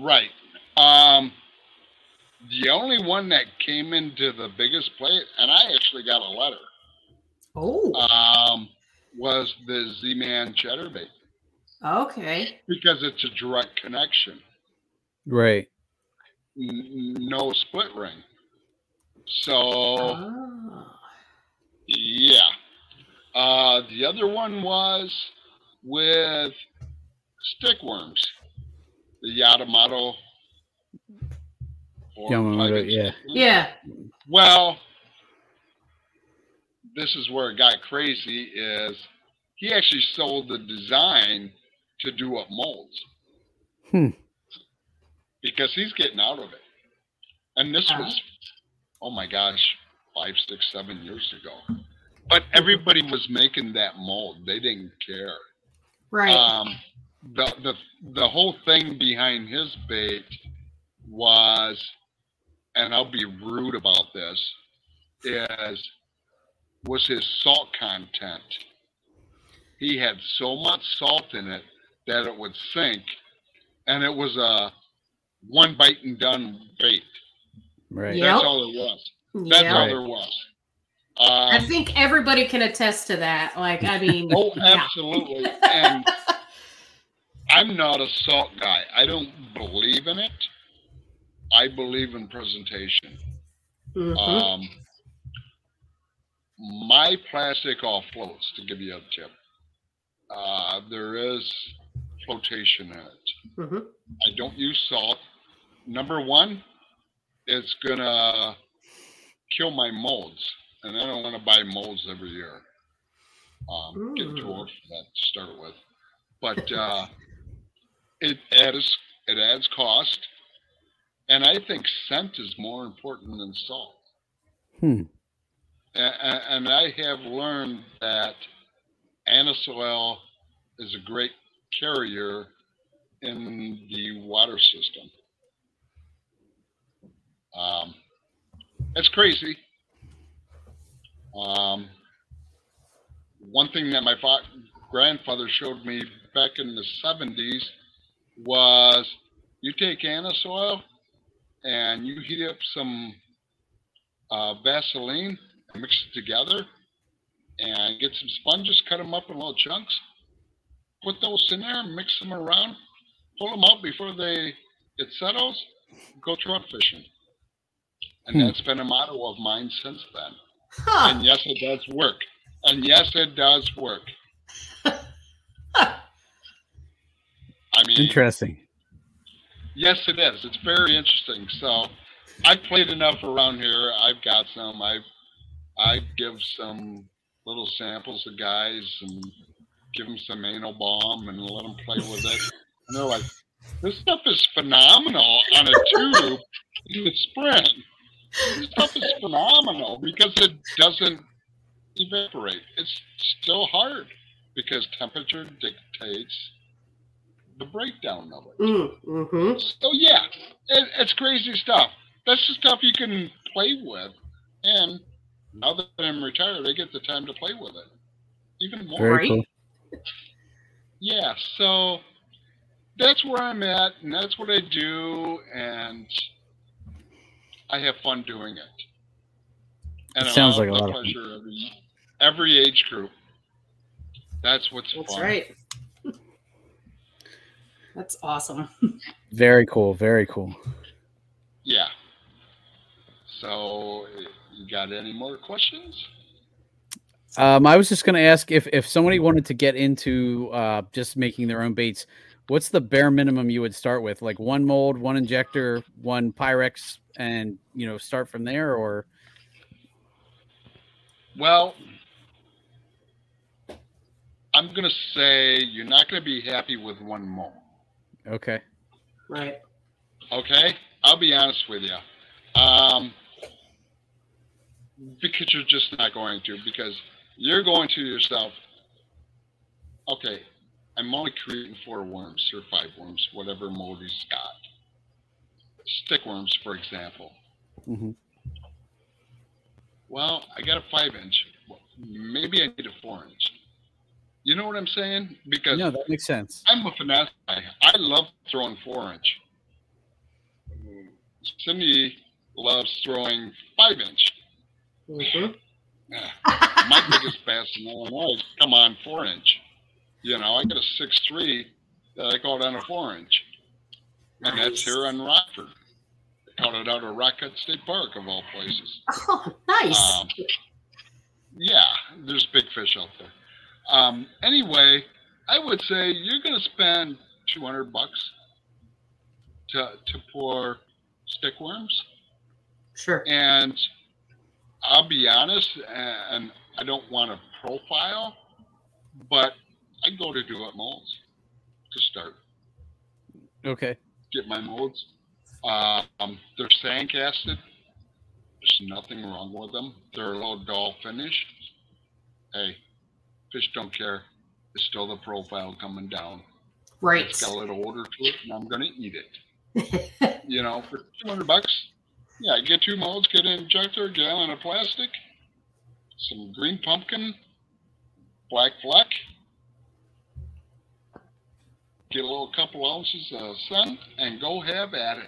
Right. The only one that came into the biggest play, and I actually got a letter, was the Z-Man chatterbait. Okay. Because it's a direct connection. Right. No split ring. So, yeah. The other one was with stickworms. The Yamamoto. Yeah. Well, this is where it got crazy is he actually sold the design to Do-It molds. Because he's getting out of it. And this was, oh my gosh, 5, 6, 7 years ago. But everybody was making that mold. They didn't care. Right. The whole thing behind his bait was, and I'll be rude about this, was his salt content. He had so much salt in it that it would sink, and it was a one bite and done bait. Right. Yep. That's all there was. That's all there was. I think everybody can attest to that. Like, I mean. Oh, absolutely. And I'm not a salt guy. I don't believe in it. I believe in presentation. Mm-hmm. My plastic all floats, to give you a tip. There is flotation in it. Mm-hmm. I don't use salt. Number one, it's going to kill my molds. And I don't want to buy molds every year. Get too old for that to start with. But it adds cost. And I think scent is more important than salt. And I have learned that anise oil is a great carrier in the water system. It's crazy. One thing that my grandfather showed me back in the 70s was you take anise oil and you heat up some Vaseline, mix it together, and get some sponges, cut them up in little chunks, put those in there, mix them around, pull them out before it settles, go trout fishing. And that's been a motto of mine since then. Huh. And yes, it does work. I mean, interesting. Yes, it is. It's very interesting. So I've played enough around here. I've got some. I give some little samples to guys and give them some anal balm and let them play with it. And they're like, this stuff is phenomenal on a tube in the spring. This stuff is phenomenal because it doesn't evaporate. It's still hard because temperature dictates the breakdown of it. Mm-hmm. So yeah, it's crazy stuff. That's the stuff you can play with. And now that I'm retired, I get the time to play with it. Even more. Very cool. Yeah, so that's where I'm at, and that's what I do, and I have fun doing it. And it sounds like a lot of pleasure every age group. That's what's fun. That's right. That's awesome. Very cool. Very cool. Yeah. So you got any more questions? I was just going to ask if somebody wanted to get into just making their own baits, what's the bare minimum you would start with? Like one mold, one injector, one Pyrex, and start from there, or? Well, I'm going to say you're not going to be happy with one mold. Okay. Right. Okay. I'll be honest with you. Because you're just not going to, because you're going to yourself, okay, I'm only creating 4 worms or 5 worms, whatever mold he's got. Stick worms, for example. Mm-hmm. Well, I got a 5-inch. Maybe I need a 4-inch. You know what I'm saying? Because no, that makes sense. I'm a finesse guy. I love throwing 4-inch. Cindy loves throwing 5-inch. Mm-hmm. My biggest bass in Illinois is come on 4-inch. I got a 6'3" that I caught on a 4-inch. And nice. That's here in Rockford. I caught it out of Rockford State Park, of all places. Oh, nice. Yeah, there's big fish out there. Anyway, I would say you're going to spend $200 to pour stick worms. Sure. And I'll be honest, and I don't want to profile, but I go to Do-It molds to start. Okay. Get my molds. They're sand casted. There's nothing wrong with them. They're a little dull finish. Hey, fish don't care. It's still the profile coming down. Right. It's got a little odor to it, and I'm going to eat it. For $200. Yeah, get 2 molds, get an injector, gallon of plastic, some green pumpkin, black fleck, get a little couple ounces of sun, and go have at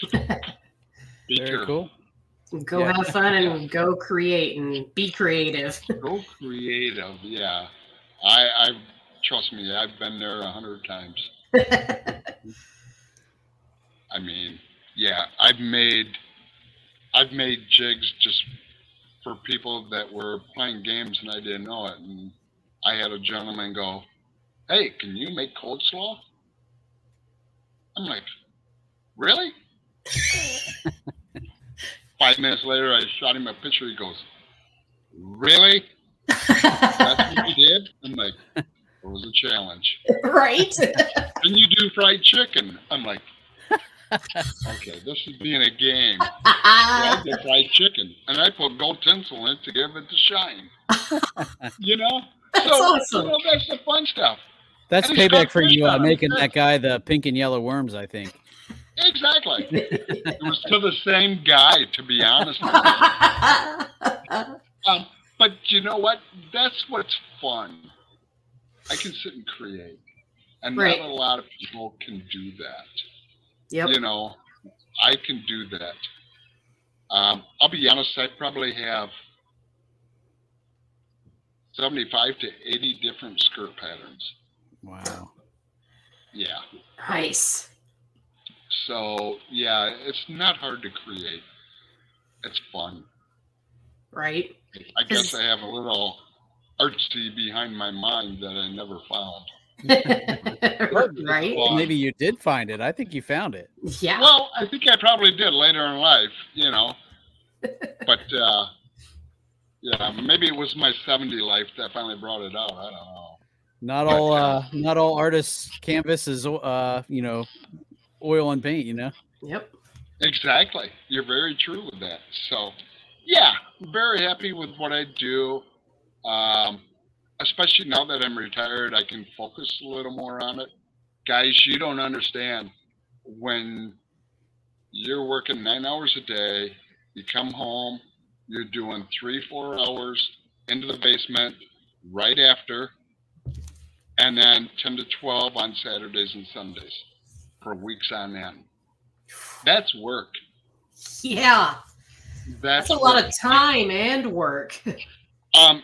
it. Very cool. Go have fun and go create and be creative. Go creative, yeah. I trust me, I've been there 100 times. I mean, yeah, I've made jigs just for people that were playing games and I didn't know it. And I had a gentleman go, hey, can you make coleslaw? I'm like, really? 5 minutes later, I shot him a picture. He goes, really? That's what he did? I'm like, it was a challenge. Right. Can you do fried chicken? I'm like, okay, this is being a game. So I did fried chicken, and I put gold tinsel in it to give it the shine. That's awesome. That's the fun stuff. That's payback for you making that guy the pink and yellow worms, I think. Exactly. It was to the same guy, to be honest with you. But you know what? That's what's fun. I can sit and create, and right. Not a lot of people can do that. Yep. I can do that. I'll be honest, I probably have 75 to 80 different skirt patterns. Wow. Yeah. Nice. So, yeah, it's not hard to create. It's fun. Right. I guess I have a little artsy behind my mind that I never found. Right. Maybe you did find it. I think you found it. Yeah. Well, I think I probably did later in life, But maybe it was my 70 life that finally brought it out. I don't know. Not all artists' canvas is oil and paint, you know. Yep. Exactly. You're very true with that. So yeah, I'm very happy with what I do. Especially now that I'm retired, I can focus a little more on it. Guys, you don't understand when you're working 9 hours a day, you come home, you're doing 3-4 hours into the basement right after, and then 10 to 12 on Saturdays and Sundays for weeks on end. That's work. Yeah. That's a lot of time and work.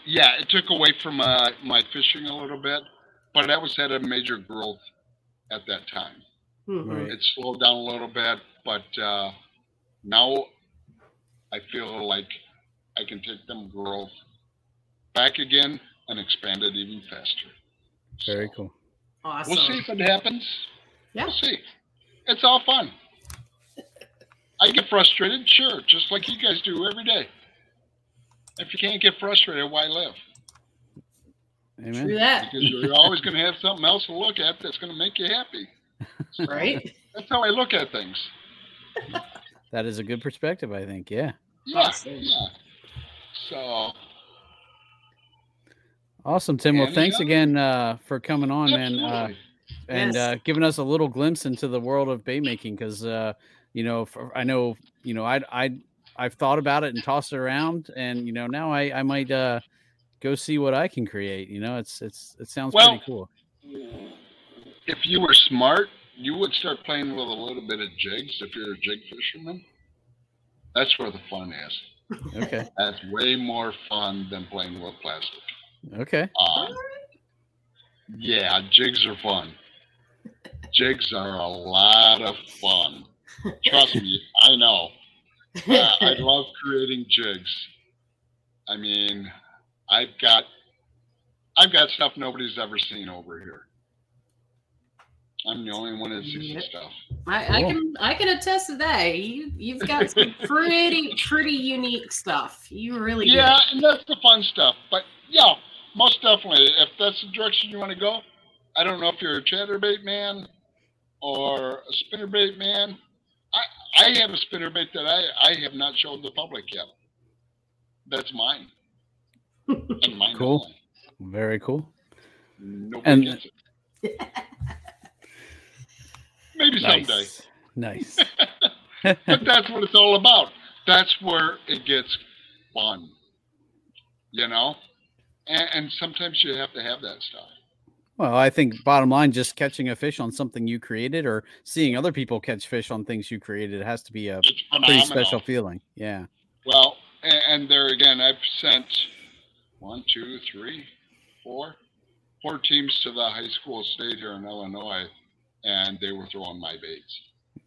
Yeah, it took away from my fishing a little bit, but I was at a major growth at that time. Mm-hmm. It slowed down a little bit, but now I feel like I can take them growth back again and expand it even faster. Very cool. Awesome. We'll see if it happens. Yeah. We'll see. It's all fun. I get frustrated, sure, just like you guys do every day. If you can't get frustrated, why live? Amen. True that. Because you're always going to have something else to look at that's going to make you happy. So right? That's how I look at things. That is a good perspective, I think. Yeah. Yeah. Awesome. Yeah. So. Awesome, Tim. Well, thanks again for coming on, man, and giving us a little glimpse into the world of bait making. Because I've thought about it and tossed it around, and now I might go see what I can create. It sounds pretty cool. If you were smart, you would start playing with a little bit of jigs. If you're a jig fisherman, that's where the fun is. Okay, that's way more fun than playing with plastic. Okay. Yeah, jigs are fun. Jigs are a lot of fun. Trust me, I know. I love creating jigs. I mean, I've got stuff nobody's ever seen over here. I'm the only one that sees this stuff. I can attest to that. You've got some pretty unique stuff. You really do. And that's the fun stuff. But yeah, most definitely. If that's the direction you want to go, I don't know if you're a chatterbait man or a spinnerbait man. I have a spinnerbait that I have not showed the public yet. That's mine. And mine cool. Only. Very cool. Nobody gets it. Maybe someday. Nice. But that's what it's all about. That's where it gets fun. And sometimes you have to have that stuff. Well, I think bottom line, just catching a fish on something you created or seeing other people catch fish on things you created, it has to be a pretty special feeling. Yeah. Well, and there again, I've sent 4 teams to the high school state here in Illinois, and they were throwing my baits.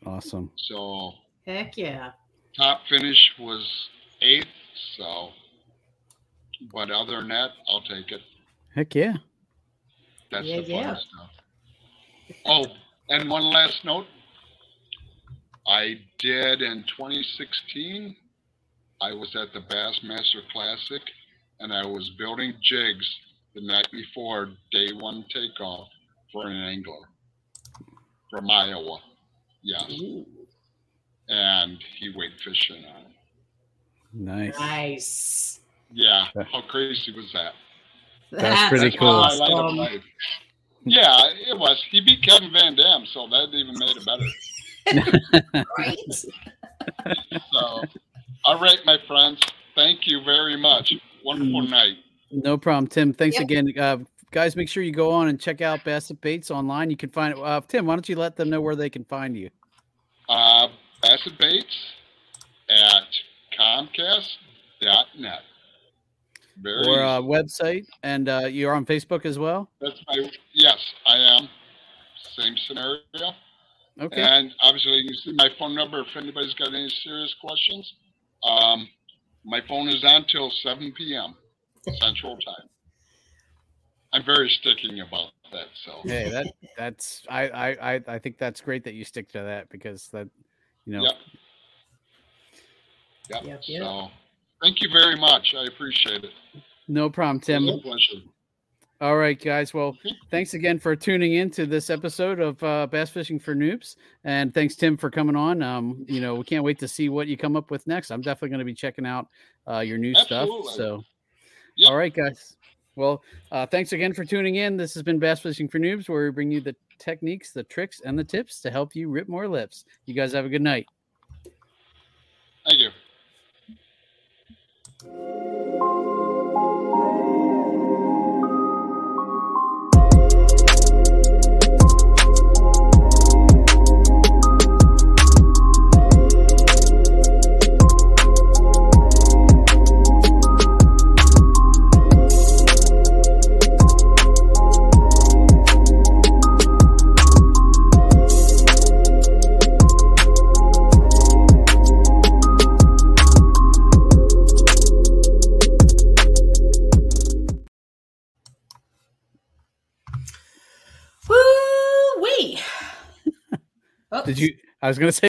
Awesome. So. Heck yeah. Top finish was 8th, so. But other than that, I'll take it. Heck yeah. That's the fun stuff. Oh, and one last note. I did in 2016, I was at the Bassmaster Classic, and I was building jigs the night before day one takeoff for an angler from Iowa. Yes. Ooh. And he went fishing on it. Nice. Yeah, how crazy was that? That's pretty cool. Yeah, it was. He beat Kevin Van Dam, so that even made it better. Right? So, all right, my friends. Thank you very much. Wonderful night. No problem, Tim. Thanks again. Guys, make sure you go on and check out Bass-Ett Baits online. You can find it. Tim, why don't you let them know where they can find you? Bass-Ett Baits at comcast.net. Or website, and you're on Facebook as well? Yes, I am. Same scenario. Okay. And obviously, you can see my phone number if anybody's got any serious questions. My phone is on till 7 p.m. Central Time. I'm very sticking about that. So. Hey, that's I think that's great that you stick to that because that. Yep. So. Thank you very much. I appreciate it. No problem, Tim. It was a pleasure. All right, guys. Well, thanks again for tuning in to this episode of Bass Fishing for Noobs. And thanks, Tim, for coming on. You know, we can't wait to see what you come up with next. I'm definitely going to be checking out your new stuff. So, yep. All right, guys. Well, thanks again for tuning in. This has been Bass Fishing for Noobs, where we bring you the techniques, the tricks, and the tips to help you rip more lips. You guys have a good night. Thank you. Did you? I was gonna say.